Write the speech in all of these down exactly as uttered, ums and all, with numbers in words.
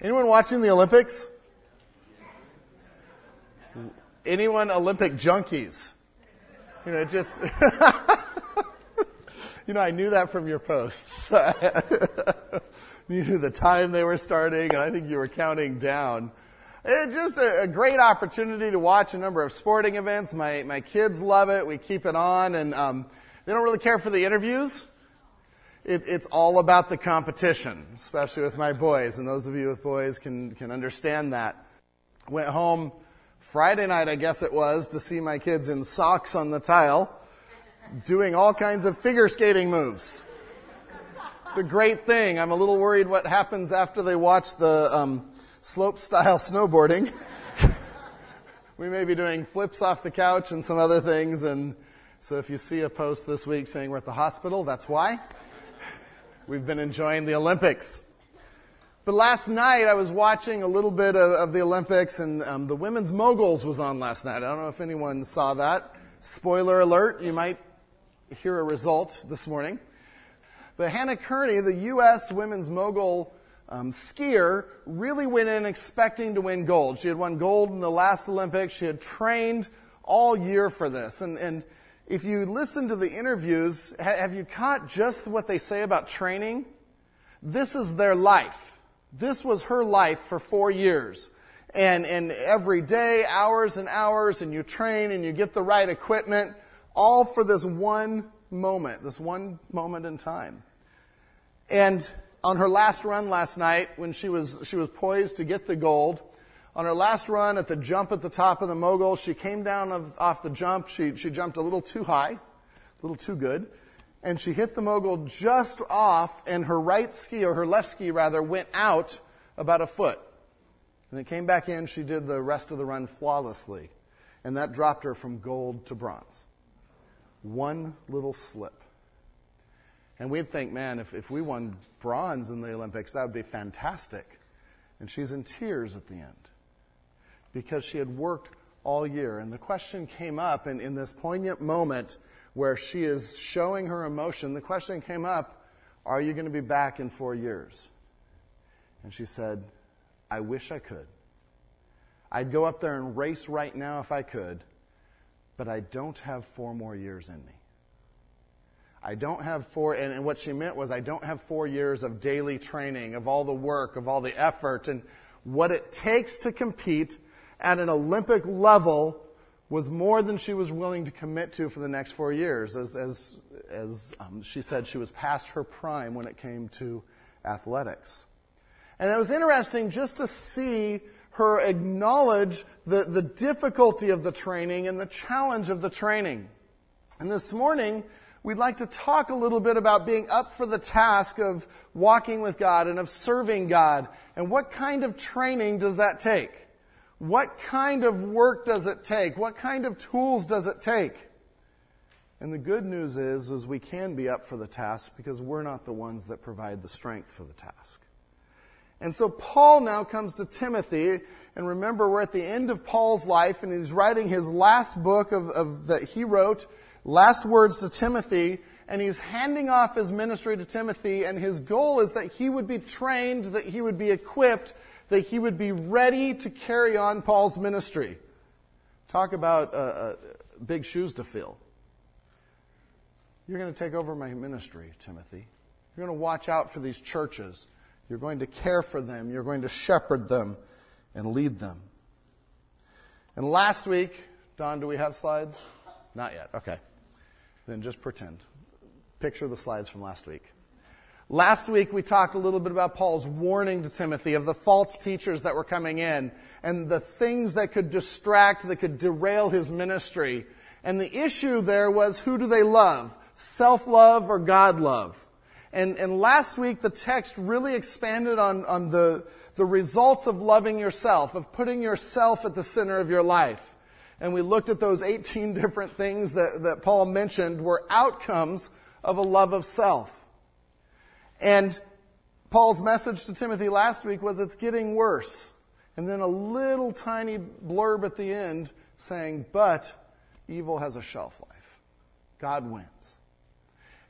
Anyone watching the Olympics? Anyone Olympic junkies? You know, just... You know, I knew that from your posts. You knew the time they were starting, and I think you were counting down. It's just a, a great opportunity to watch a number of sporting events. My my kids love it. We keep it on, and um, they don't really care for the interviews. It, it's all about the competition, especially with my boys, and those of you with boys can can understand that. Went home Friday night, I guess it was, to see my kids in socks on the tile, doing all kinds of figure skating moves. It's a great thing. I'm a little worried what happens after they watch the um, slope-style snowboarding. We may be doing flips off the couch and some other things, and so if you see a post this week saying we're at the hospital, that's why. We've been enjoying the Olympics. But last night I was watching a little bit of, of the Olympics, and um, the Women's Moguls was on last night. I don't know if anyone saw that. Spoiler alert, you might hear a result this morning. But Hannah Kearney, the U S women's mogul um, skier, really went in expecting to win gold. She had won gold in the last Olympics. She had trained all year for this. And, and if you listen to the interviews, ha- have you caught just what they say about training? This is their life. This was her life for four years. And, and every day, hours and hours, and you train and you get the right equipment, all for this one moment, this one moment in time. And on her last run last night, when she was she was poised to get the gold, on her last run at the jump at the top of the mogul, she came down of, off the jump. She she jumped a little too high, a little too good, and she hit the mogul just off, and her right ski, or her left ski rather, went out about a foot. And it came back in. She did the rest of the run flawlessly, and that dropped her from gold to bronze. One little slip. And we'd think, man, if, if we won bronze in the Olympics, that would be fantastic. And she's in tears at the end because she had worked all year. And the question came up, and in this poignant moment where she is showing her emotion, the question came up, are you going to be back in four years? And she said, I wish I could. I'd go up there and race right now if I could. But I don't have four more years in me. I don't have four, and, and what she meant was I don't have four years of daily training, of all the work, of all the effort, and what it takes to compete at an Olympic level was more than she was willing to commit to for the next four years. As, as, as um, she said, she was past her prime when it came to athletics. And it was interesting just to see her acknowledge the, the difficulty of the training and the challenge of the training. And this morning, we'd like to talk a little bit about being up for the task of walking with God and of serving God. And what kind of training does that take? What kind of work does it take? What kind of tools does it take? And the good news is, is we can be up for the task because we're not the ones that provide the strength for the task. And so Paul now comes to Timothy, and remember we're at the end of Paul's life, and he's writing his last book of, of that he wrote, last words to Timothy, and he's handing off his ministry to Timothy, and his goal is that he would be trained, that he would be equipped, that he would be ready to carry on Paul's ministry. Talk about uh, uh, big shoes to fill. You're going to take over my ministry, Timothy. You're going to watch out for these churches. You're going to care for them. You're going to shepherd them and lead them. And last week, Don, do we have slides? Not yet. Okay. Then just pretend. Picture the slides from last week. Last week, we talked a little bit about Paul's warning to Timothy of the false teachers that were coming in and the things that could distract, that could derail his ministry. And the issue there was, who do they love? Self-love or God-love? And, and last week, the text really expanded on, on the, the results of loving yourself, of putting yourself at the center of your life. And we looked at those eighteen different things that, that Paul mentioned were outcomes of a love of self. And Paul's message to Timothy last week was, it's getting worse. And then a little tiny blurb at the end saying, but evil has a shelf life. God wins.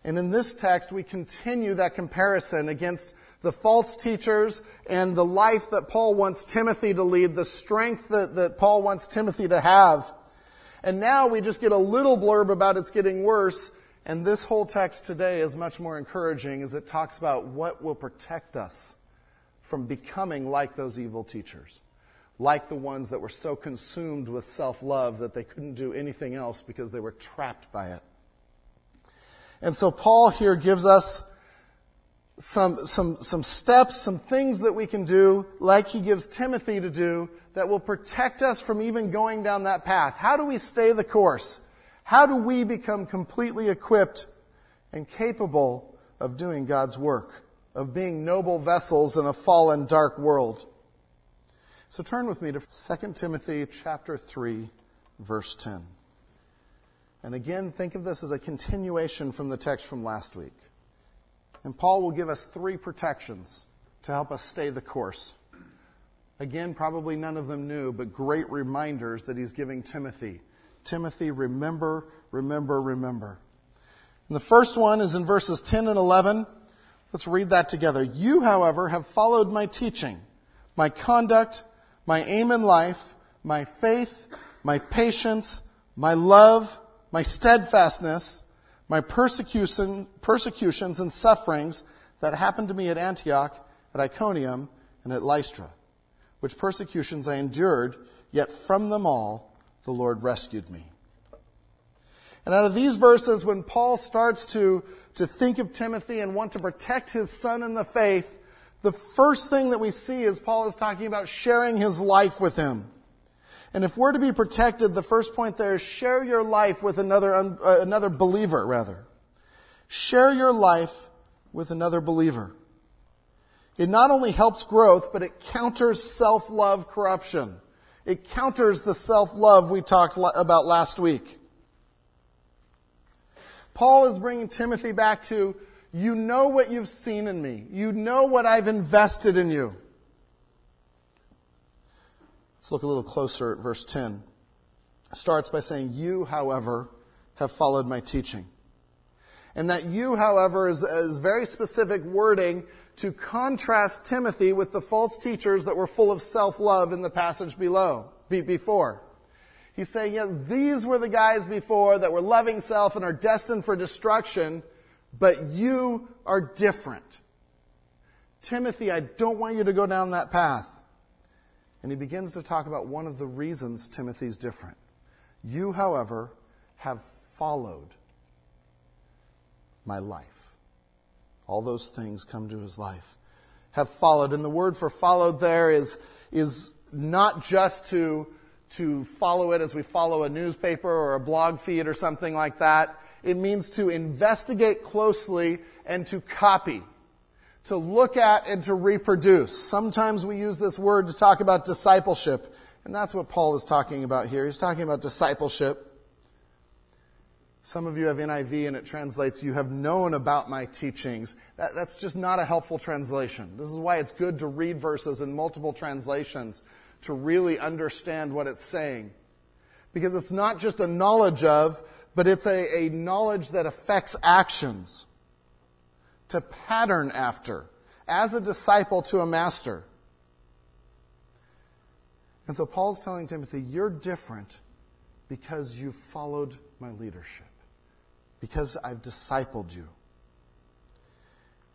And in this text, we continue that comparison against the false teachers, and the life that Paul wants Timothy to lead, the strength that, that Paul wants Timothy to have. And now we just get a little blurb about it's getting worse. And this whole text today is much more encouraging as it talks about what will protect us from becoming like those evil teachers, like the ones that were so consumed with self-love that they couldn't do anything else because they were trapped by it. And so Paul here gives us some, some, some steps, some things that we can do, like he gives Timothy to do, that will protect us from even going down that path. How do we stay the course? How do we become completely equipped and capable of doing God's work, of being noble vessels in a fallen, dark world? So turn with me to Second Timothy chapter three, verse ten. And again, think of this as a continuation from the text from last week. And Paul will give us three protections to help us stay the course. Again, probably none of them new, but great reminders that he's giving Timothy. Timothy, remember, remember, remember. And the first one is in verses ten and eleven. Let's read that together. You, however, have followed my teaching, my conduct, my aim in life, my faith, my patience, my love, my steadfastness, my persecution, persecutions and sufferings that happened to me at Antioch, at Iconium, and at Lystra, which persecutions I endured, yet from them all the Lord rescued me. And out of these verses, when Paul starts to, to think of Timothy and want to protect his son in the faith, the first thing that we see is Paul is talking about sharing his life with him. And if we're to be protected, the first point there is share your life with another un, uh, another believer, rather. Share your life with another believer. It not only helps growth, but it counters self-love corruption. It counters the self-love we talked lo- about last week. Paul is bringing Timothy back to, you know what you've seen in me. You know what I've invested in you. Let's look a little closer at verse ten. It starts by saying, you, however, have followed my teaching. And that you, however, is, is very specific wording to contrast Timothy with the false teachers that were full of self-love in the passage below, be, before. He's saying, yes, these were the guys before that were loving self and are destined for destruction, but you are different. Timothy, I don't want you to go down that path. And he begins to talk about one of the reasons Timothy's different. You, however, have followed my life. All those things come to his life. Have followed. And the word for followed there is, is not just to, to follow it as we follow a newspaper or a blog feed or something like that. It means to investigate closely and to copy, to look at and to reproduce. Sometimes we use this word to talk about discipleship. And that's what Paul is talking about here. He's talking about discipleship. Some of you have N I V and it translates, you have known about my teachings. That, that's just not a helpful translation. This is why it's good to read verses in multiple translations to really understand what it's saying. Because it's not just a knowledge of, but it's a, a knowledge that affects actions. To pattern after, as a disciple to a master. And so Paul's telling Timothy, you're different because you've followed my leadership, because I've discipled you.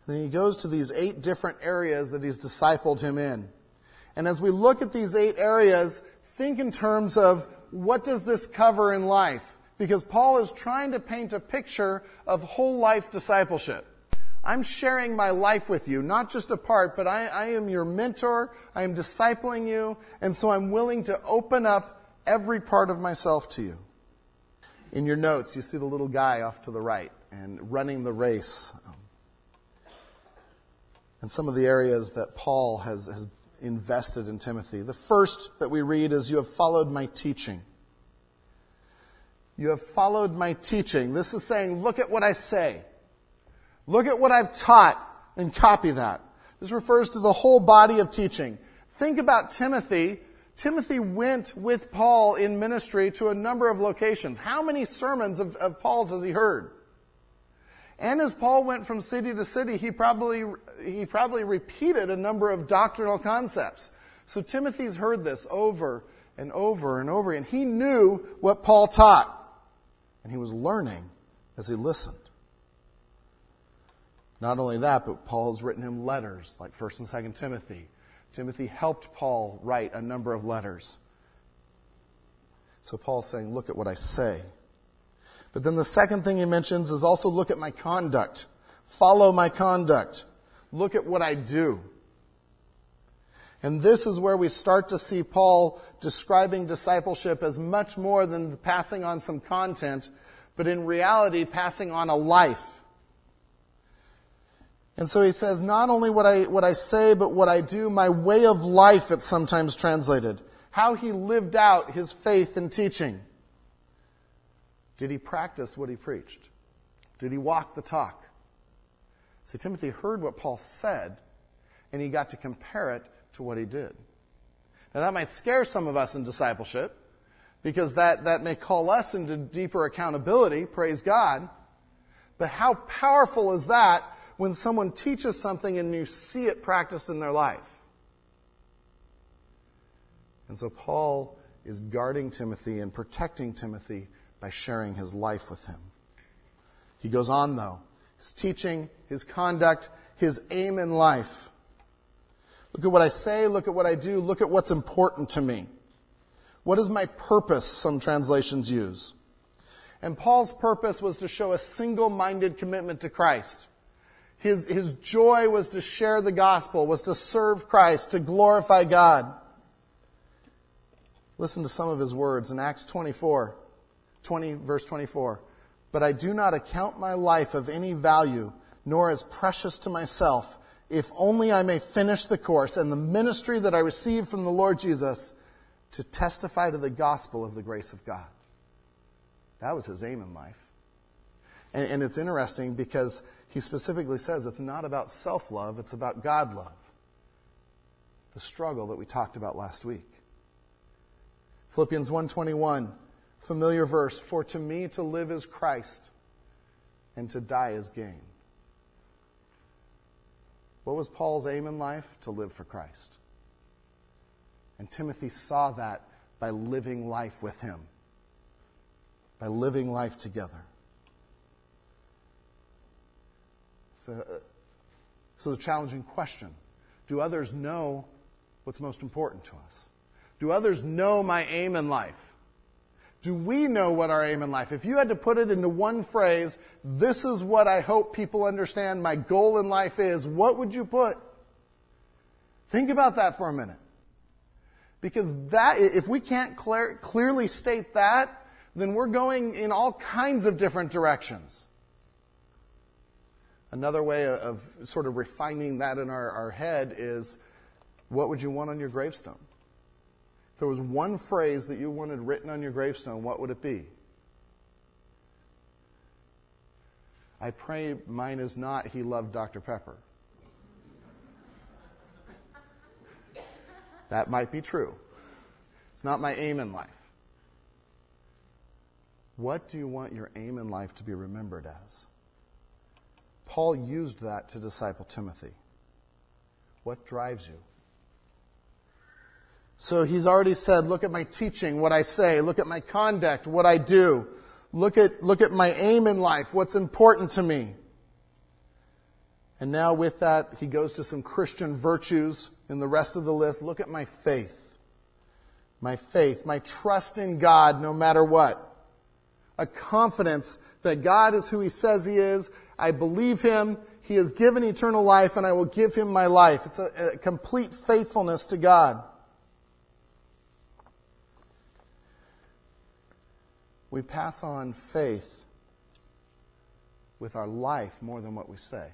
And then he goes to these eight different areas that he's discipled him in. And as we look at these eight areas, think in terms of what does this cover in life? Because Paul is trying to paint a picture of whole life discipleship. I'm sharing my life with you, not just a part, but I, I am your mentor. I am discipling you. And so I'm willing to open up every part of myself to you. In your notes, you see the little guy off to the right and running the race. And some of the areas that Paul has, has invested in Timothy. The first that we read is, you have followed my teaching. You have followed my teaching. This is saying, look at what I say. Look at what I've taught and copy that. This refers to the whole body of teaching. Think about Timothy. Timothy went with Paul in ministry to a number of locations. How many sermons of, of Paul's has he heard? And as Paul went from city to city, he probably he probably repeated a number of doctrinal concepts. So Timothy's heard this over and over and over, and he knew what Paul taught. And he was learning as he listened. Not only that, but Paul's written him letters, like First and Second Timothy. Timothy helped Paul write a number of letters. So Paul's saying, look at what I say. But then the second thing he mentions is also look at my conduct. Follow my conduct. Look at what I do. And this is where we start to see Paul describing discipleship as much more than passing on some content, but in reality, passing on a life. And so he says, not only what I, what I say, but what I do, my way of life, it's sometimes translated. How he lived out his faith and teaching. Did he practice what he preached? Did he walk the talk? See, Timothy heard what Paul said, and he got to compare it to what he did. Now, that might scare some of us in discipleship, because that, that may call us into deeper accountability, praise God. But how powerful is that when someone teaches something and you see it practiced in their life? And so Paul is guarding Timothy and protecting Timothy by sharing his life with him. He goes on, though. His teaching, his conduct, his aim in life. Look at what I say, look at what I do, look at what's important to me. What is my purpose, some translations use. And Paul's purpose was to show a single-minded commitment to Christ. His, his joy was to share the gospel, was to serve Christ, to glorify God. Listen to some of his words in Acts twenty-four, twenty, verse twenty-four. But I do not account my life of any value, nor as precious to myself, if only I may finish the course and the ministry that I received from the Lord Jesus to testify to the gospel of the grace of God. That was his aim in life. And, and it's interesting because he specifically says it's not about self-love, it's about God-love. The struggle that we talked about last week. Philippians one twenty-one, familiar verse, for to me to live is Christ and to die is gain. What was Paul's aim in life? To live for Christ. And Timothy saw that by living life with him, by living life together. So, so the challenging question, do others know what's most important to us? Do others know my aim in life? Do we know what our aim in life? If you had to put it into one phrase, this is what I hope people understand my goal in life is, what would you put? Think about that for a minute. Because that, if we can't clear, clearly state that, then we're going in all kinds of different directions. Another way of sort of refining that in our, our head is, what would you want on your gravestone? If there was one phrase that you wanted written on your gravestone, what would it be? I pray mine is not, he loved Doctor Pepper. That might be true. It's not my aim in life. What do you want your aim in life to be remembered as? Paul used that to disciple Timothy. What drives you? So he's already said, look at my teaching, what I say. Look at my conduct, what I do. Look at, look at my aim in life, what's important to me. And now with that, he goes to some Christian virtues in the rest of the list. Look at my faith. My faith, my trust in God no matter what. A confidence that God is who he says he is. I believe him. He has given eternal life, and I will give him my life. It's a, a complete faithfulness to God. We pass on faith with our life more than what we say.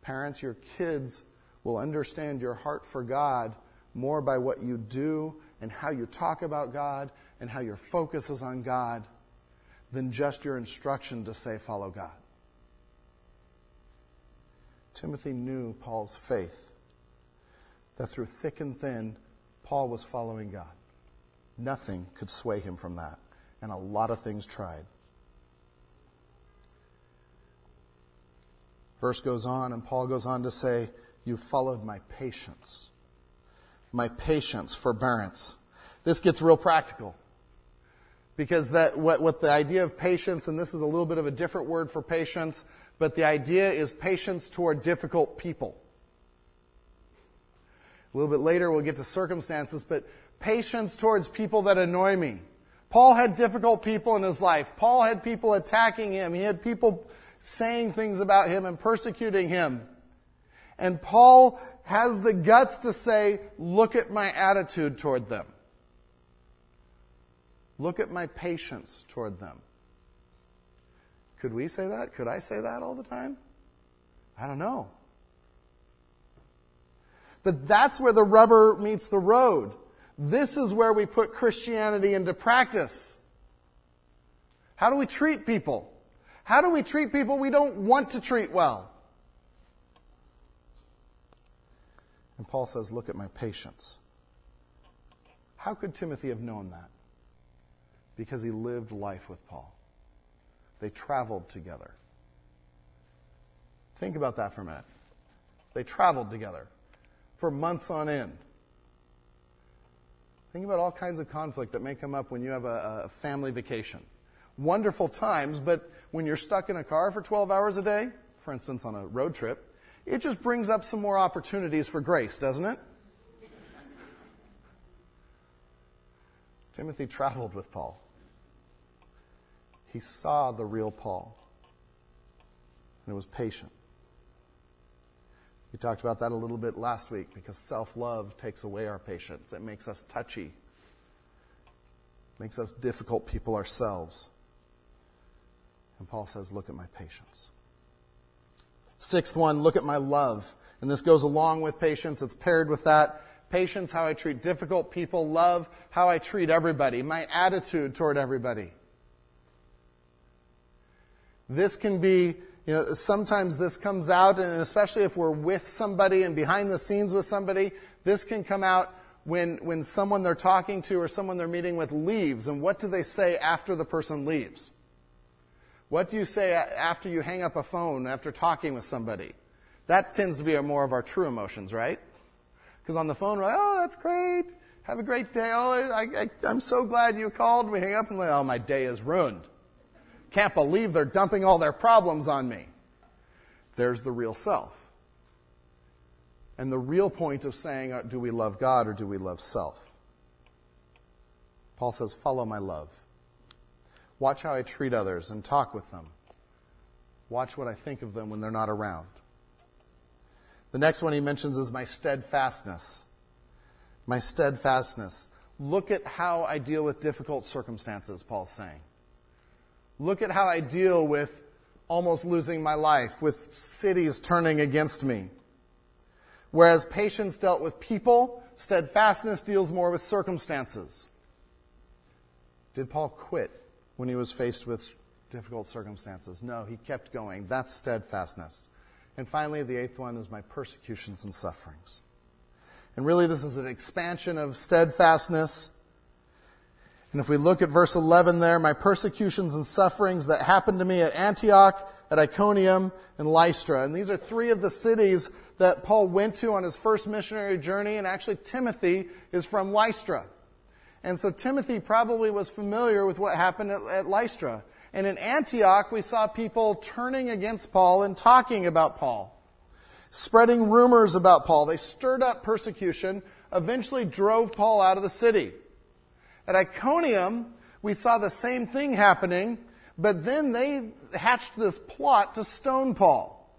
Parents, your kids will understand your heart for God more by what you do and how you talk about God and how your focus is on God than just your instruction to say, follow God. Timothy knew Paul's faith, that through thick and thin, Paul was following God. Nothing could sway him from that, and a lot of things tried. Verse goes on, and Paul goes on to say, you followed my patience. My patience, forbearance. This gets real practical. Because that what, what the idea of patience, and this is a little bit of a different word for patience, but the idea is patience toward difficult people. A little bit later we'll get to circumstances, but patience towards people that annoy me. Paul had difficult people in his life. Paul had people attacking him. He had people saying things about him and persecuting him. And Paul has the guts to say, look at my attitude toward them. Look at my patience toward them. Could we say that? Could I say that all the time? I don't know. But that's where the rubber meets the road. This is where we put Christianity into practice. How do we treat people? How do we treat people we don't want to treat well? And Paul says, look at my patience. How could Timothy have known that? Because he lived life with Paul. They traveled together. Think about that for a minute. They traveled together for months on end. Think about all kinds of conflict that may come up when you have a, a family vacation. Wonderful times, but when you're stuck in a car for twelve hours a day, for instance, on a road trip, it just brings up some more opportunities for grace, doesn't it? Timothy traveled with Paul. He saw the real Paul. And it was patient. We talked about that a little bit last week because self-love takes away our patience. It makes us touchy. It makes us difficult people ourselves. And Paul says, look at my patience. Sixth one, look at my love. And this goes along with patience. It's paired with that. Patience, how I treat difficult people. Love, how I treat everybody. My attitude toward everybody. This can be, you know, sometimes this comes out, and especially if we're with somebody and behind the scenes with somebody, this can come out when, when someone they're talking to or someone they're meeting with leaves. And what do they say after the person leaves? What do you say after you hang up a phone, after talking with somebody? That tends to be more of our true emotions, right? Because on the phone, we're like, oh, that's great. Have a great day. Oh, I, I, I'm so glad you called. We hang up and like, oh, my day is ruined. Can't believe they're dumping all their problems on me. There's the real self. And the real point of saying, do we love God or do we love self? Paul says, follow my love. Watch how I treat others and talk with them. Watch what I think of them when they're not around. The next one he mentions is my steadfastness. My steadfastness. Look at how I deal with difficult circumstances, Paul's saying. Look at how I deal with almost losing my life, with cities turning against me. Whereas patience dealt with people, steadfastness deals more with circumstances. Did Paul quit when he was faced with difficult circumstances? No, he kept going. That's steadfastness. And finally, the eighth one is my persecutions and sufferings. And really, this is an expansion of steadfastness. And if we look at verse eleven there, my persecutions and sufferings that happened to me at Antioch, at Iconium, and Lystra. And these are three of the cities that Paul went to on his first missionary journey. And actually, Timothy is from Lystra. And so Timothy probably was familiar with what happened at, at Lystra. And in Antioch, we saw people turning against Paul and talking about Paul, spreading rumors about Paul. They stirred up persecution, eventually drove Paul out of the city. At Iconium, we saw the same thing happening, but then they hatched this plot to stone Paul.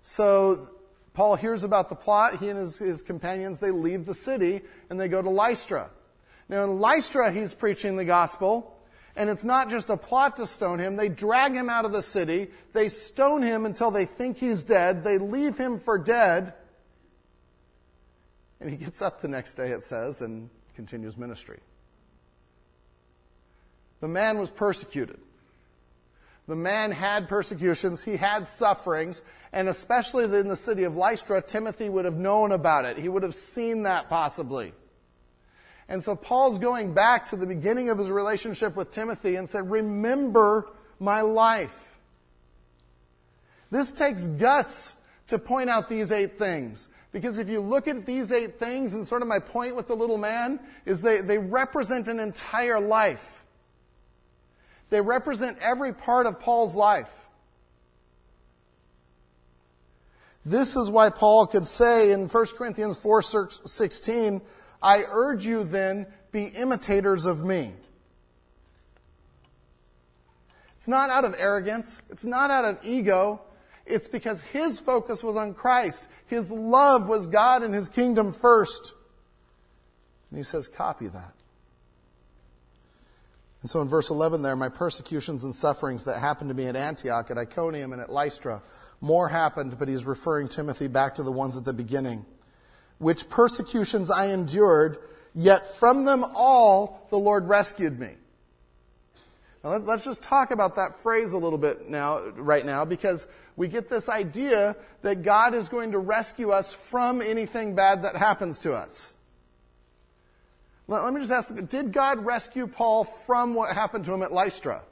So Paul hears about the plot. He and his, his companions, they leave the city and they go to Lystra. Now in Lystra, he's preaching the gospel. And it's not just a plot to stone him. They drag him out of the city. They stone him until they think he's dead. They leave him for dead. And he gets up the next day, it says, and continues ministry. The man was persecuted. The man had persecutions. He had sufferings. And especially in the city of Lystra, Timothy would have known about it. He would have seen that possibly. And so Paul's going back to the beginning of his relationship with Timothy and said, remember my life. This takes guts to point out these eight things. Because if you look at these eight things, and sort of my point with the little man, is they, they represent an entire life. They represent every part of Paul's life. This is why Paul could say in First Corinthians four sixteen, I urge you then, be imitators of me. It's not out of arrogance. It's not out of ego. It's because his focus was on Christ. His love was God and his kingdom first. And he says, copy that. And so in verse eleven there, my persecutions and sufferings that happened to me at Antioch, at Iconium, and at Lystra, more happened, but he's referring Timothy back to the ones at the beginning. Which persecutions I endured, yet from them all the Lord rescued me. Now let's just talk about that phrase a little bit now, right now, because we get this idea that God is going to rescue us from anything bad that happens to us. Let me just ask, did God rescue Paul from what happened to him at Lystra?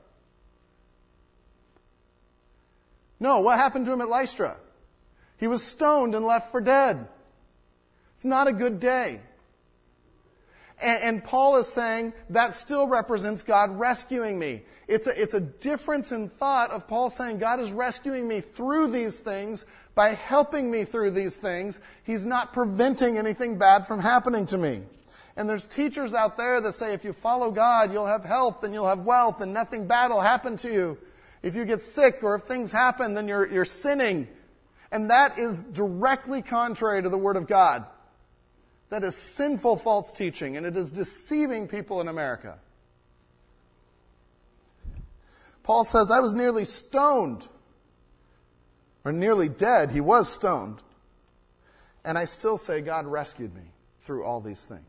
No, what happened to him at Lystra? He was stoned and left for dead. It's not a good day. And, and Paul is saying that still represents God rescuing me. It's a, it's a difference in thought of Paul saying God is rescuing me through these things by helping me through these things. He's not preventing anything bad from happening to me. And there's teachers out there that say if you follow God, you'll have health and you'll have wealth and nothing bad will happen to you. If you get sick or if things happen, then you're, you're sinning. And that is directly contrary to the Word of God. That is sinful false teaching, and it is deceiving people in America. Paul says, I was nearly stoned, or nearly dead. He was stoned. And I still say God rescued me through all these things.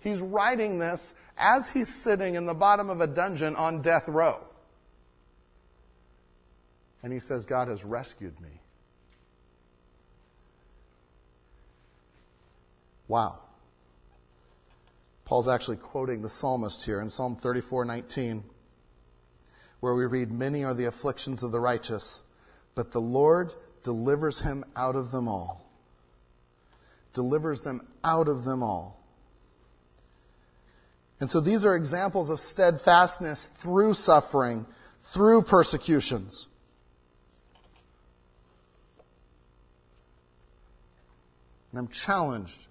He's writing this as he's sitting in the bottom of a dungeon on death row. And he says, God has rescued me. Wow. Paul's actually quoting the psalmist here in Psalm thirty-four nineteen, where we read, many are the afflictions of the righteous, but the Lord delivers him out of them all. Delivers them out of them all. And so these are examples of steadfastness through suffering, through persecutions. And I'm challenged.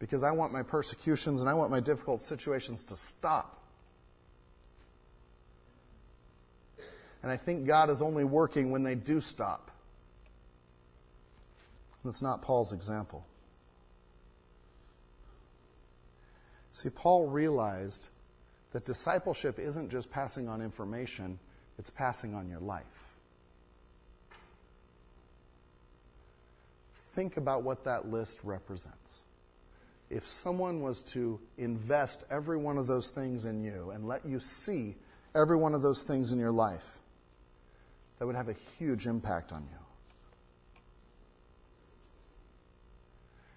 Because I want my persecutions and I want my difficult situations to stop. And I think God is only working when they do stop. That's not Paul's example. See, Paul realized that discipleship isn't just passing on information, it's passing on your life. Think about what that list represents. If someone was to invest every one of those things in you and let you see every one of those things in your life, that would have a huge impact on you.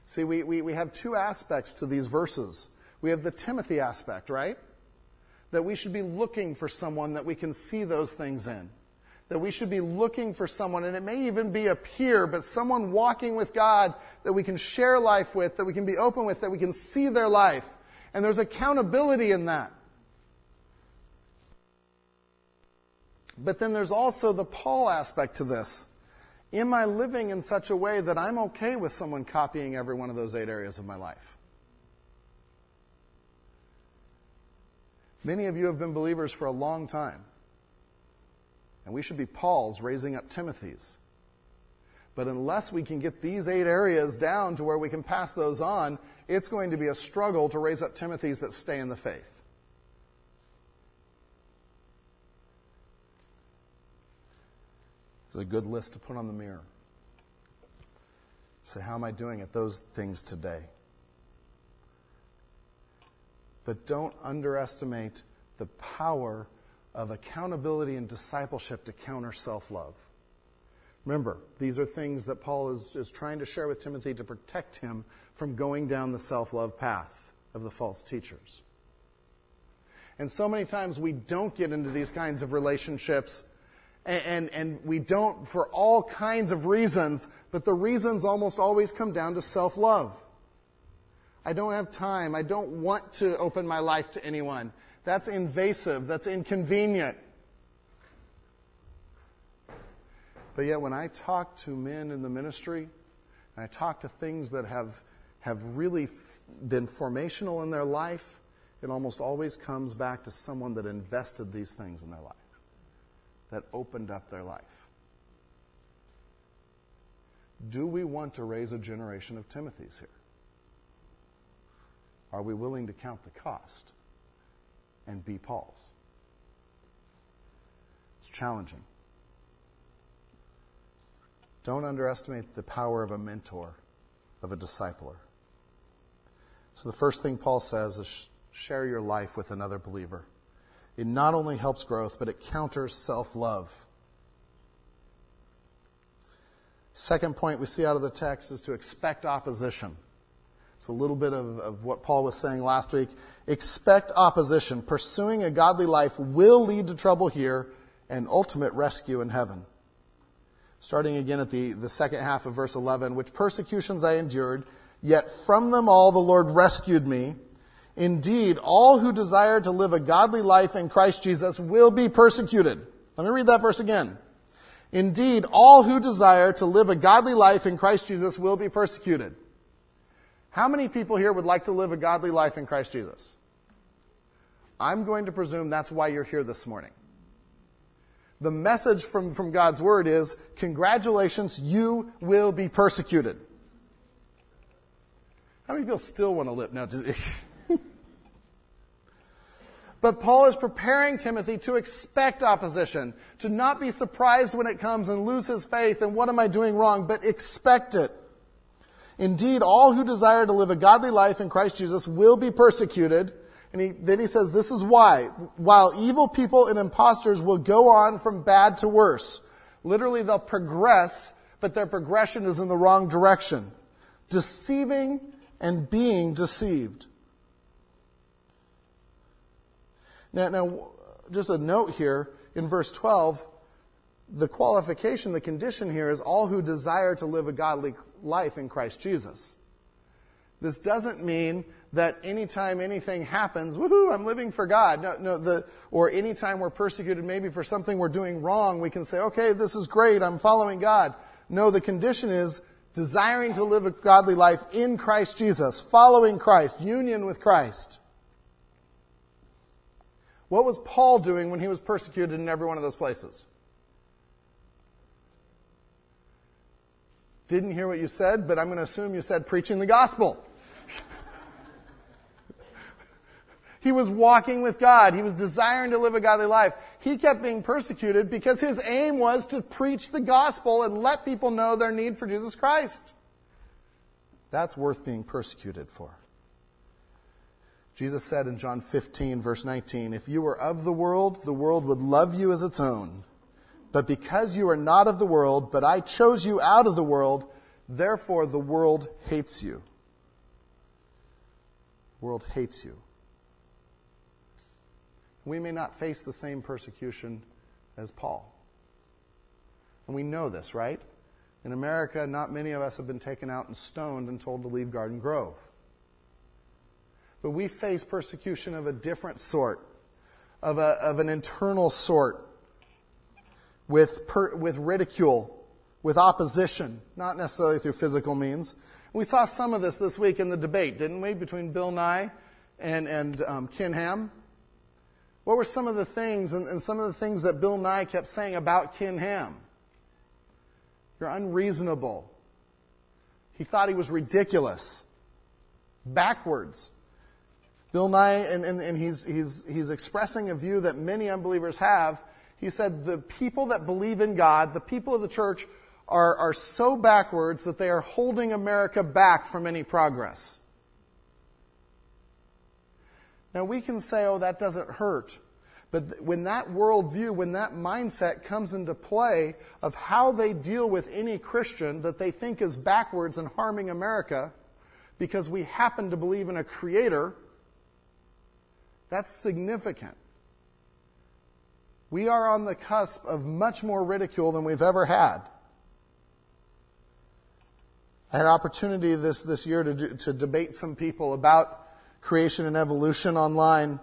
See, we, we, we have two aspects to these verses. We have the Timothy aspect, right? That we should be looking for someone that we can see those things in. That we should be looking for someone, and it may even be a peer, but someone walking with God that we can share life with, that we can be open with, that we can see their life. And there's accountability in that. But then there's also the Paul aspect to this. Am I living in such a way that I'm okay with someone copying every one of those eight areas of my life? Many of you have been believers for a long time. And we should be Paul's raising up Timothy's. But unless we can get these eight areas down to where we can pass those on, it's going to be a struggle to raise up Timothy's that stay in the faith. It's a good list to put on the mirror. Say, how am I doing at those things today? But don't underestimate the power of accountability and discipleship to counter self-love. Remember, these are things that Paul is, is trying to share with Timothy to protect him from going down the self-love path of the false teachers. And so many times we don't get into these kinds of relationships, and, and, and we don't for all kinds of reasons, but the reasons almost always come down to self-love. I don't have time. I don't want to open my life to anyone. That's invasive. That's inconvenient. But yet when I talk to men in the ministry, and I talk to things that have, have really f- been formational in their life, it almost always comes back to someone that invested these things in their life, that opened up their life. Do we want to raise a generation of Timothys here? Are we willing to count the cost and be Paul's? It's challenging. Don't underestimate the power of a mentor, of a discipler. So the first thing Paul says is share your life with another believer. It not only helps growth, but it counters self-love. Second point we see out of the text is to expect opposition. It's a little bit of, of what Paul was saying last week. Expect opposition. Pursuing a godly life will lead to trouble here and ultimate rescue in heaven. Starting again at the, the second half of verse eleven, which persecutions I endured, yet from them all the Lord rescued me. Indeed, all who desire to live a godly life in Christ Jesus will be persecuted. Let me read that verse again. Indeed, all who desire to live a godly life in Christ Jesus will be persecuted. How many people here would like to live a godly life in Christ Jesus? I'm going to presume that's why you're here this morning. The message from, from God's word is, congratulations, you will be persecuted. How many people still want to live? No. But Paul is preparing Timothy to expect opposition, to not be surprised when it comes and lose his faith and what am I doing wrong, but expect it. Indeed, all who desire to live a godly life in Christ Jesus will be persecuted. And he, then he says, this is why. While evil people and imposters will go on from bad to worse. Literally, they'll progress, but their progression is in the wrong direction. Deceiving and being deceived. Now, now just a note here. In verse twelve, the qualification, the condition here is all who desire to live a godly life in Christ Jesus. This doesn't mean that anytime anything happens, woohoo, I'm living for God. No, no, the, or anytime we're persecuted, maybe for something we're doing wrong, we can say, okay, this is great, I'm following God. No, the condition is desiring to live a godly life in Christ Jesus, following Christ, union with Christ. What was Paul doing when he was persecuted in every one of those places? Didn't hear what you said, but I'm going to assume you said preaching the gospel. He was walking with God. He was desiring to live a godly life. He kept being persecuted because his aim was to preach the gospel and let people know their need for Jesus Christ. That's worth being persecuted for. Jesus said in John fifteen, verse nineteen, if you were of the world, the world would love you as its own. But because you are not of the world, but I chose you out of the world, therefore the world hates you. The world hates you. We may not face the same persecution as Paul. And we know this, right? In America, not many of us have been taken out and stoned and told to leave Garden Grove. But we face persecution of a different sort, of a, of an internal sort, with per, with ridicule, with opposition, not necessarily through physical means. We saw some of this this week in the debate, didn't we, between Bill Nye and, and um, Ken Ham? What were some of the things and, and some of the things that Bill Nye kept saying about Ken Ham? You're unreasonable. He thought he was ridiculous. Backwards. Bill Nye, and, and, and he's, he's, he's expressing a view that many unbelievers have. He said, the people that believe in God, the people of the church, are, are so backwards that they are holding America back from any progress. Now, we can say, oh, that doesn't hurt. But th- when that worldview, when that mindset comes into play of how they deal with any Christian that they think is backwards and harming America, because we happen to believe in a creator, That's significant. We are on the cusp of much more ridicule than we've ever had. I had an opportunity this, this year to, do, to debate some people about creation and evolution online.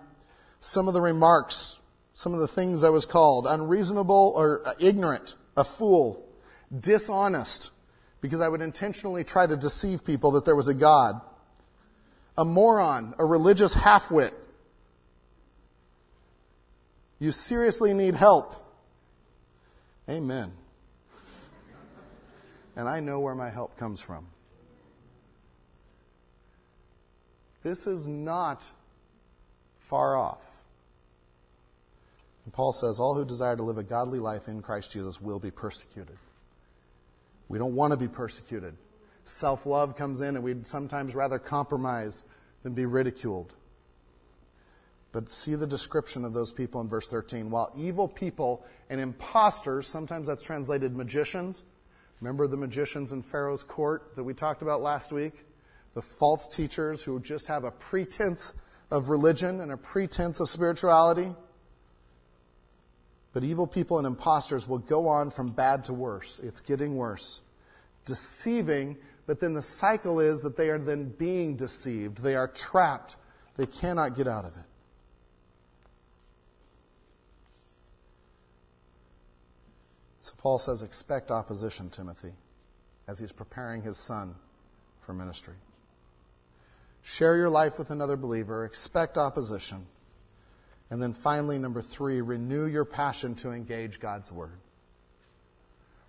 Some of the remarks, some of the things I was called, unreasonable or ignorant, a fool, dishonest, because I would intentionally try to deceive people that there was a God, a moron, a religious halfwit. You seriously need help. Amen. And I know where my help comes from. This is not far off. And Paul says, all who desire to live a godly life in Christ Jesus will be persecuted. We don't want to be persecuted. Self-love comes in, and we'd sometimes rather compromise than be ridiculed. But see the description of those people in verse thirteen. While evil people and imposters, sometimes that's translated magicians. Remember the magicians in Pharaoh's court that we talked about last week? The false teachers who just have a pretense of religion and a pretense of spirituality. But evil people and imposters will go on from bad to worse. It's getting worse. Deceiving, but then the cycle is that they are then being deceived. They are trapped. They cannot get out of it. So Paul says, expect opposition, Timothy, as he's preparing his son for ministry. Share your life with another believer. Expect opposition. And then finally, number three, renew your passion to engage God's word.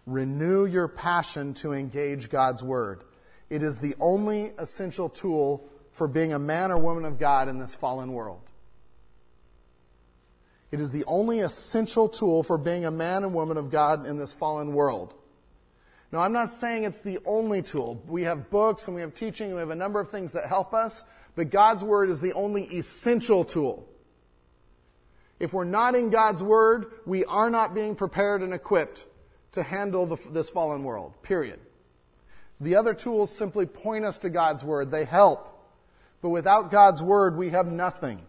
Renew your passion to engage God's word. It is the only essential tool for being a man or woman of God in this fallen world. It is the only essential tool for being a man and woman of God in this fallen world. Now, I'm not saying it's the only tool. We have books and we have teaching and we have a number of things that help us, but God's word is the only essential tool. If we're not in God's word, we are not being prepared and equipped to handle the, this fallen world, period. The other tools simply point us to God's word. They help. But without God's word, we have nothing.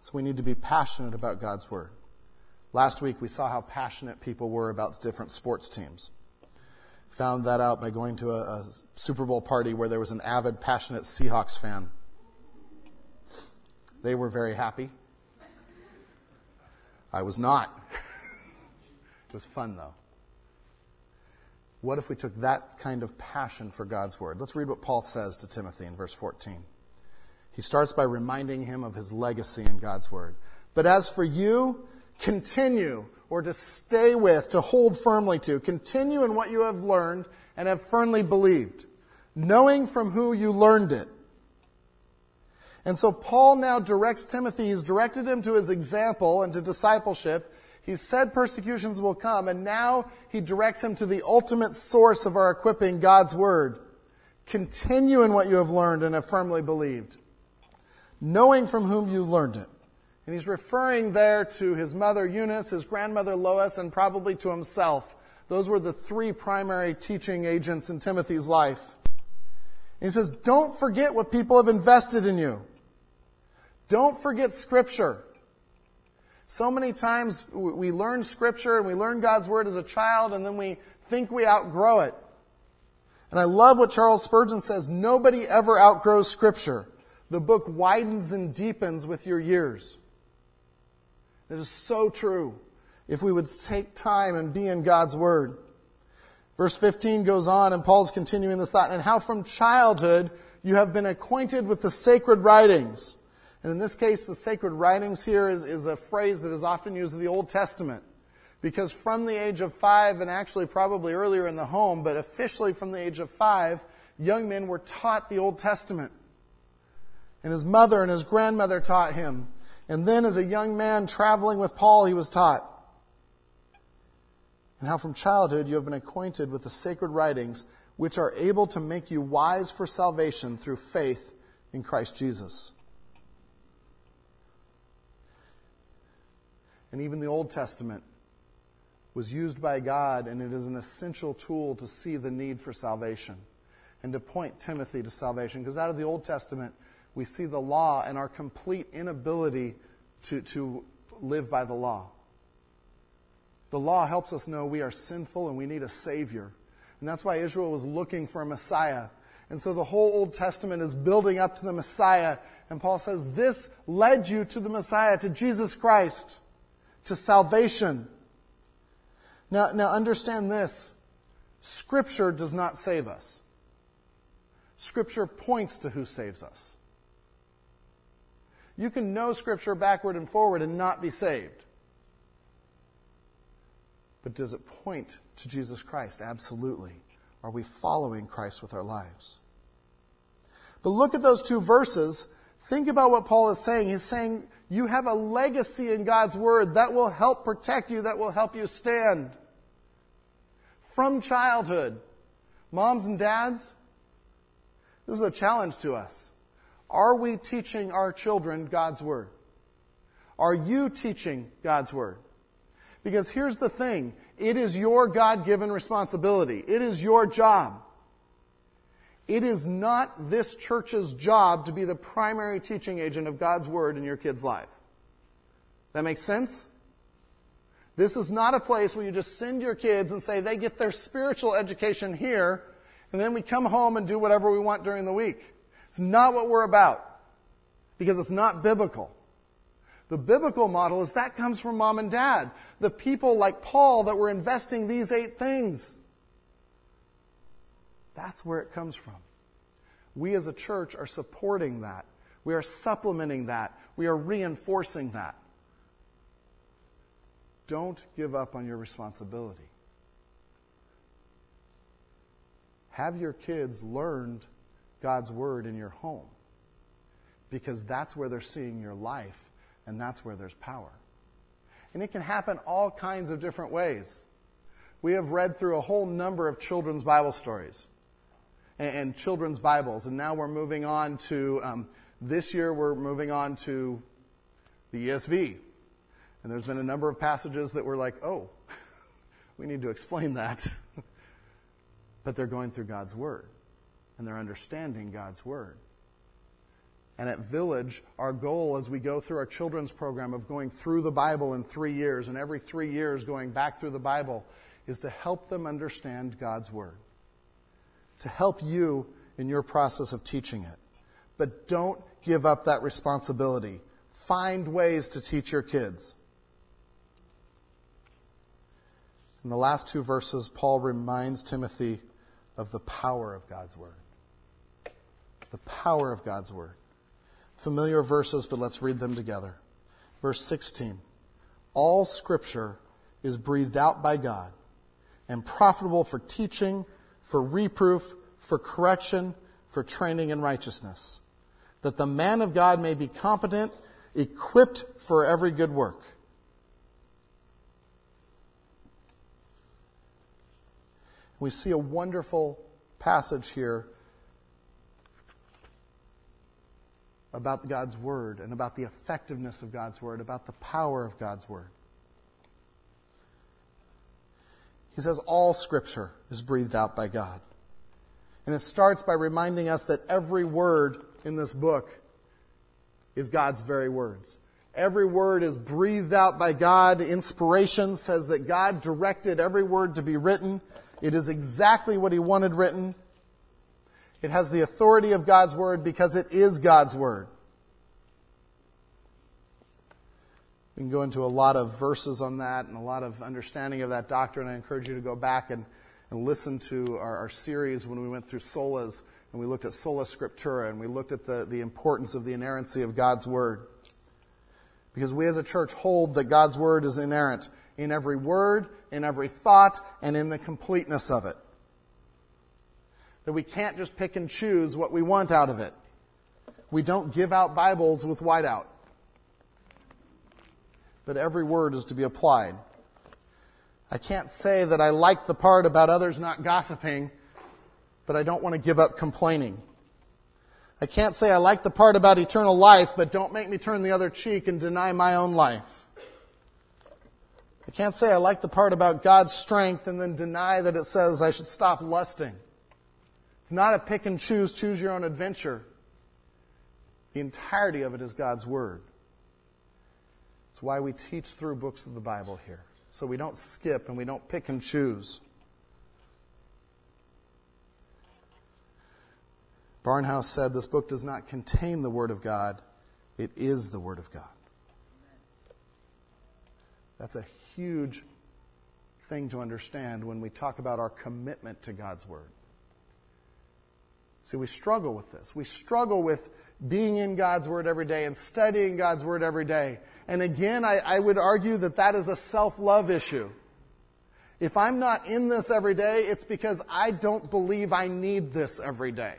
So we need to be passionate about God's word. Last week, we saw how passionate people were about different sports teams. Found that out by going to a, a Super Bowl party where there was an avid, passionate Seahawks fan. They were very happy. I was not. It was fun, though. What if we took that kind of passion for God's word? Let's read what Paul says to Timothy in verse fourteen. He starts by reminding him of his legacy in God's word. But as for you, continue, or to stay with, to hold firmly to, continue in what you have learned and have firmly believed, knowing from who you learned it. And so Paul now directs Timothy. He's directed him to his example and to discipleship. He said persecutions will come, and now he directs him to the ultimate source of our equipping, God's word. Continue in what you have learned and have firmly believed, knowing from whom you learned it. And he's referring there to his mother Eunice, his grandmother Lois, and probably to himself. Those were the three primary teaching agents in Timothy's life. And he says, don't forget what people have invested in you. Don't forget Scripture. So many times we learn Scripture and we learn God's Word as a child, and then we think we outgrow it. And I love what Charles Spurgeon says, nobody ever outgrows Scripture. The book widens and deepens with your years. That is so true. If we would take time and be in God's Word. Verse fifteen goes on, and Paul's continuing this thought. And how from childhood you have been acquainted with the sacred writings. And in this case, the sacred writings here is, is a phrase that is often used in the Old Testament. Because from the age of five, and actually probably earlier in the home, but officially from the age of five, young men were taught the Old Testament. And his mother and his grandmother taught him. And then as a young man traveling with Paul, he was taught. And how from childhood you have been acquainted with the sacred writings, which are able to make you wise for salvation through faith in Christ Jesus. And even the Old Testament was used by God, and it is an essential tool to see the need for salvation and to point Timothy to salvation. Because out of the Old Testament, we see the law and our complete inability to, to live by the law. The law helps us know we are sinful and we need a Savior. And that's why Israel was looking for a Messiah. And so the whole Old Testament is building up to the Messiah. And Paul says, this led you to the Messiah, to Jesus Christ, to salvation. Now, now understand this. Scripture does not save us. Scripture points to who saves us. You can know Scripture backward and forward and not be saved. But does it point to Jesus Christ? Absolutely. Are we following Christ with our lives? But look at those two verses. Think about what Paul is saying. He's saying you have a legacy in God's Word that will help protect you, that will help you stand. From childhood, moms and dads, this is a challenge to us. Are we teaching our children God's Word? Are you teaching God's Word? Because here's the thing. It is your God-given responsibility. It is your job. It is not this church's job to be the primary teaching agent of God's Word in your kid's life. That makes sense? This is not a place where you just send your kids and say they get their spiritual education here, and then we come home and do whatever we want during the week. It's not what we're about, because it's not biblical. The biblical model is that comes from mom and dad, the people like Paul that were investing these eight things. That's where it comes from. We as a church are supporting that. We are supplementing that. We are reinforcing that. Don't give up on your responsibility. Have your kids learned God's Word in your home, because that's where they're seeing your life, and that's where there's power. And it can happen all kinds of different ways. We have read through a whole number of children's Bible stories and, and children's Bibles, and now we're moving on to, um, this year we're moving on to the E S V. And there's been a number of passages that we're like, oh, we need to explain that. But they're going through God's Word, and they're understanding God's Word. And at Village, our goal as we go through our children's program of going through the Bible in three years, and every three years going back through the Bible, is to help them understand God's Word, to help you in your process of teaching it. But don't give up that responsibility. Find ways to teach your kids. In the last two verses, Paul reminds Timothy of the power of God's Word. The power of God's Word. Familiar verses, but let's read them together. Verse sixteen. All Scripture is breathed out by God and profitable for teaching, for reproof, for correction, for training in righteousness, that the man of God may be competent, equipped for every good work. We see a wonderful passage here about God's Word and about the effectiveness of God's Word, about the power of God's Word. He says all Scripture is breathed out by God. And it starts by reminding us that every word in this book is God's very words. Every word is breathed out by God. Inspiration says that God directed every word to be written. It is exactly what He wanted written. It has the authority of God's Word because it is God's Word. We can go into a lot of verses on that and a lot of understanding of that doctrine. I encourage you to go back and, and listen to our, our series when we went through solas, and we looked at sola scriptura, and we looked at the, the importance of the inerrancy of God's Word. Because we as a church hold that God's Word is inerrant in every word, in every thought, and in the completeness of it. That we can't just pick and choose what we want out of it. We don't give out Bibles with whiteout. But every word is to be applied. I can't say that I like the part about others not gossiping, but I don't want to give up complaining. I can't say I like the part about eternal life, but don't make me turn the other cheek and deny my own life. I can't say I like the part about God's strength and then deny that it says I should stop lusting. It's not a pick and choose, choose your own adventure. The entirety of it is God's Word. It's why we teach through books of the Bible here. So we don't skip and we don't pick and choose. Barnhouse said this book does not contain the Word of God. It is the Word of God. That's a huge thing to understand when we talk about our commitment to God's Word. See, we struggle with this. We struggle with being in God's Word every day and studying God's Word every day. And again, I, I would argue that that is a self-love issue. If I'm not in this every day, it's because I don't believe I need this every day.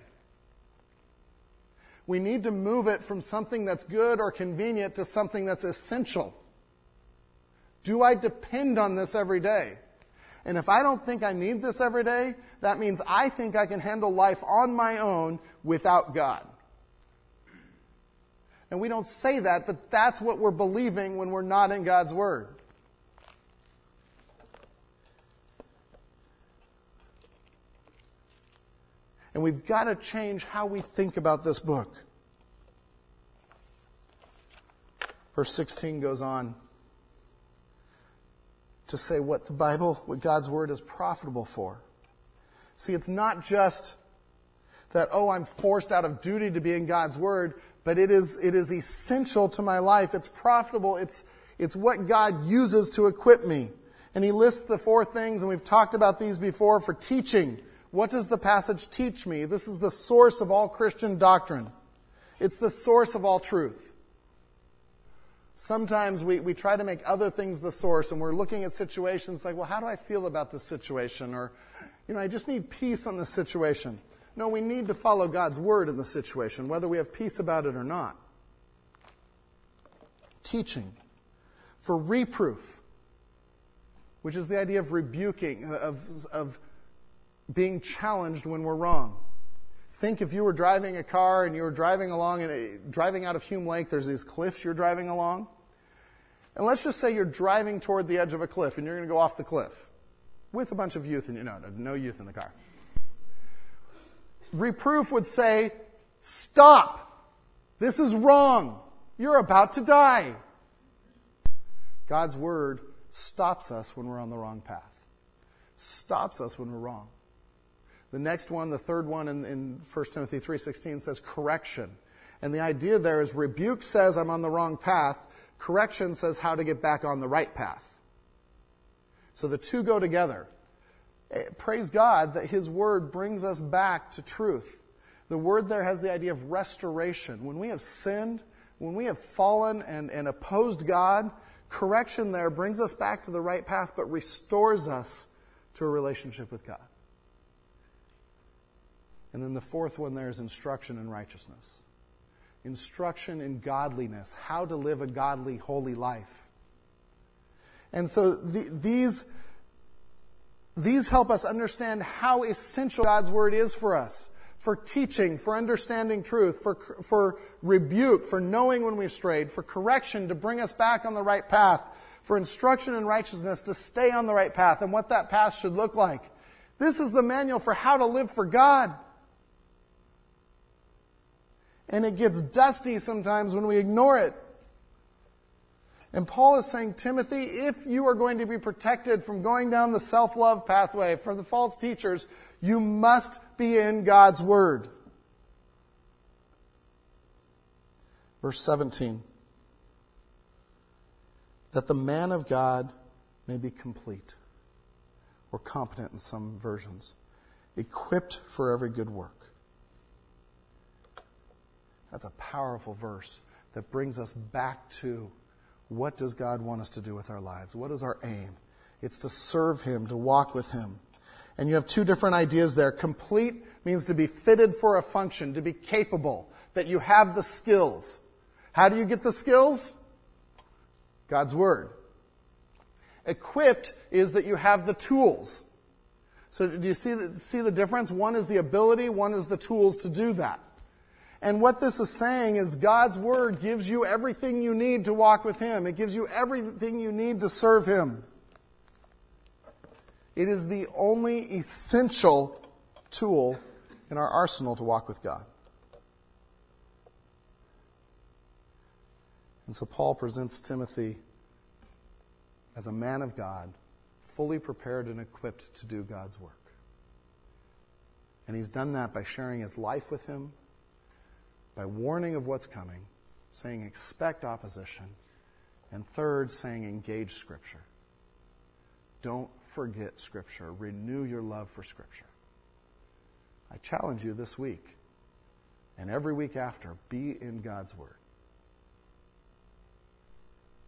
We need to move it from something that's good or convenient to something that's essential. Do I depend on this every day? And if I don't think I need this every day, that means I think I can handle life on my own without God. And we don't say that, but that's what we're believing when we're not in God's Word. And we've got to change how we think about this book. Verse sixteen goes on to say what the Bible, what God's Word is profitable for. See, it's not just that, oh, I'm forced out of duty to be in God's Word, but it is it is essential to my life. It's profitable. It's it's what God uses to equip me. And he lists the four things, and we've talked about these before, for teaching. What does the passage teach me? This is the source of all Christian doctrine. It's the source of all truth. Sometimes we, we try to make other things the source, and we're looking at situations like, well, how do I feel about this situation? Or, you know, I just need peace on this situation. No, we need to follow God's Word in the situation, whether we have peace about it or not. Teaching. For reproof, which is the idea of rebuking, of of being challenged when we're wrong. Think if you were driving a car and you were driving along and driving out of Hume Lake, there's these cliffs you're driving along. And let's just say you're driving toward the edge of a cliff and you're going to go off the cliff with a bunch of youth in you. No, no youth in the car. Reproof would say, stop. This is wrong. You're about to die. God's Word stops us when we're on the wrong path. Stops us when we're wrong. The next one, the third one in, in First Timothy three sixteen says correction. And the idea there is rebuke says I'm on the wrong path. Correction says how to get back on the right path. So the two go together. Praise God that His Word brings us back to truth. The word there has the idea of restoration. When we have sinned, when we have fallen and, and opposed God, correction there brings us back to the right path but restores us to a relationship with God. And then the fourth one there is instruction in righteousness. Instruction in godliness, how to live a godly, holy life. And so the, these, these help us understand how essential God's Word is for us, for teaching, for understanding truth, for, for rebuke, for knowing when we've strayed, for correction to bring us back on the right path, for instruction in righteousness to stay on the right path and what that path should look like. This is the manual for how to live for God. And it gets dusty sometimes when we ignore it. And Paul is saying, Timothy, if you are going to be protected from going down the self-love pathway for the false teachers, you must be in God's Word. Verse seventeen. That the man of God may be complete, or competent in some versions, equipped for every good work. That's a powerful verse that brings us back to what does God want us to do with our lives? What is our aim? It's to serve Him, to walk with Him. And you have two different ideas there. Complete means to be fitted for a function, to be capable, that you have the skills. How do you get the skills? God's Word. Equipped is that you have the tools. So do you see the, see the difference? One is the ability, one is the tools to do that. And what this is saying is God's Word gives you everything you need to walk with Him. It gives you everything you need to serve Him. It is the only essential tool in our arsenal to walk with God. And so Paul presents Timothy as a man of God, fully prepared and equipped to do God's work. And he's done that by sharing his life with him, by warning of what's coming, saying expect opposition, and third, saying engage Scripture. Don't forget Scripture. Renew your love for Scripture. I challenge you this week, and every week after, be in God's Word.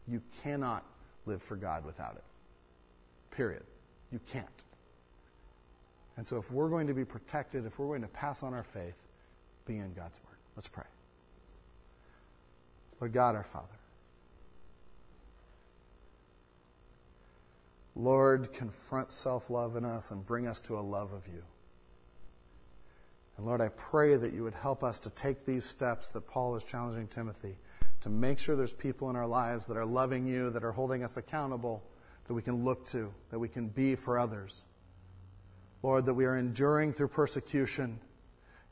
You cannot live for God without it. Period. You can't. And so if we're going to be protected, if we're going to pass on our faith, be in God's Word. Let's pray. Lord God, our Father, Lord, confront self-love in us and bring us to a love of you. And Lord, I pray that you would help us to take these steps that Paul is challenging Timothy, to make sure there's people in our lives that are loving you, that are holding us accountable, that we can look to, that we can be for others. Lord, that we are enduring through persecution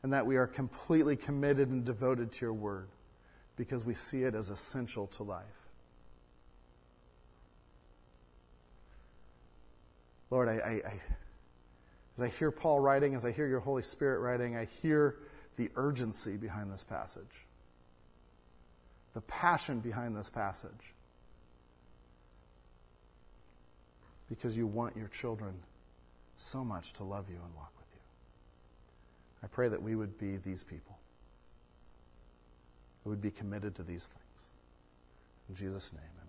and that we are completely committed and devoted to your word because we see it as essential to life. Lord, I, I, I, as I hear Paul writing, as I hear your Holy Spirit writing, I hear the urgency behind this passage, the passion behind this passage, because you want your children so much to love you and walk with you. I pray that we would be these people, that we would be committed to these things. In Jesus' name, amen.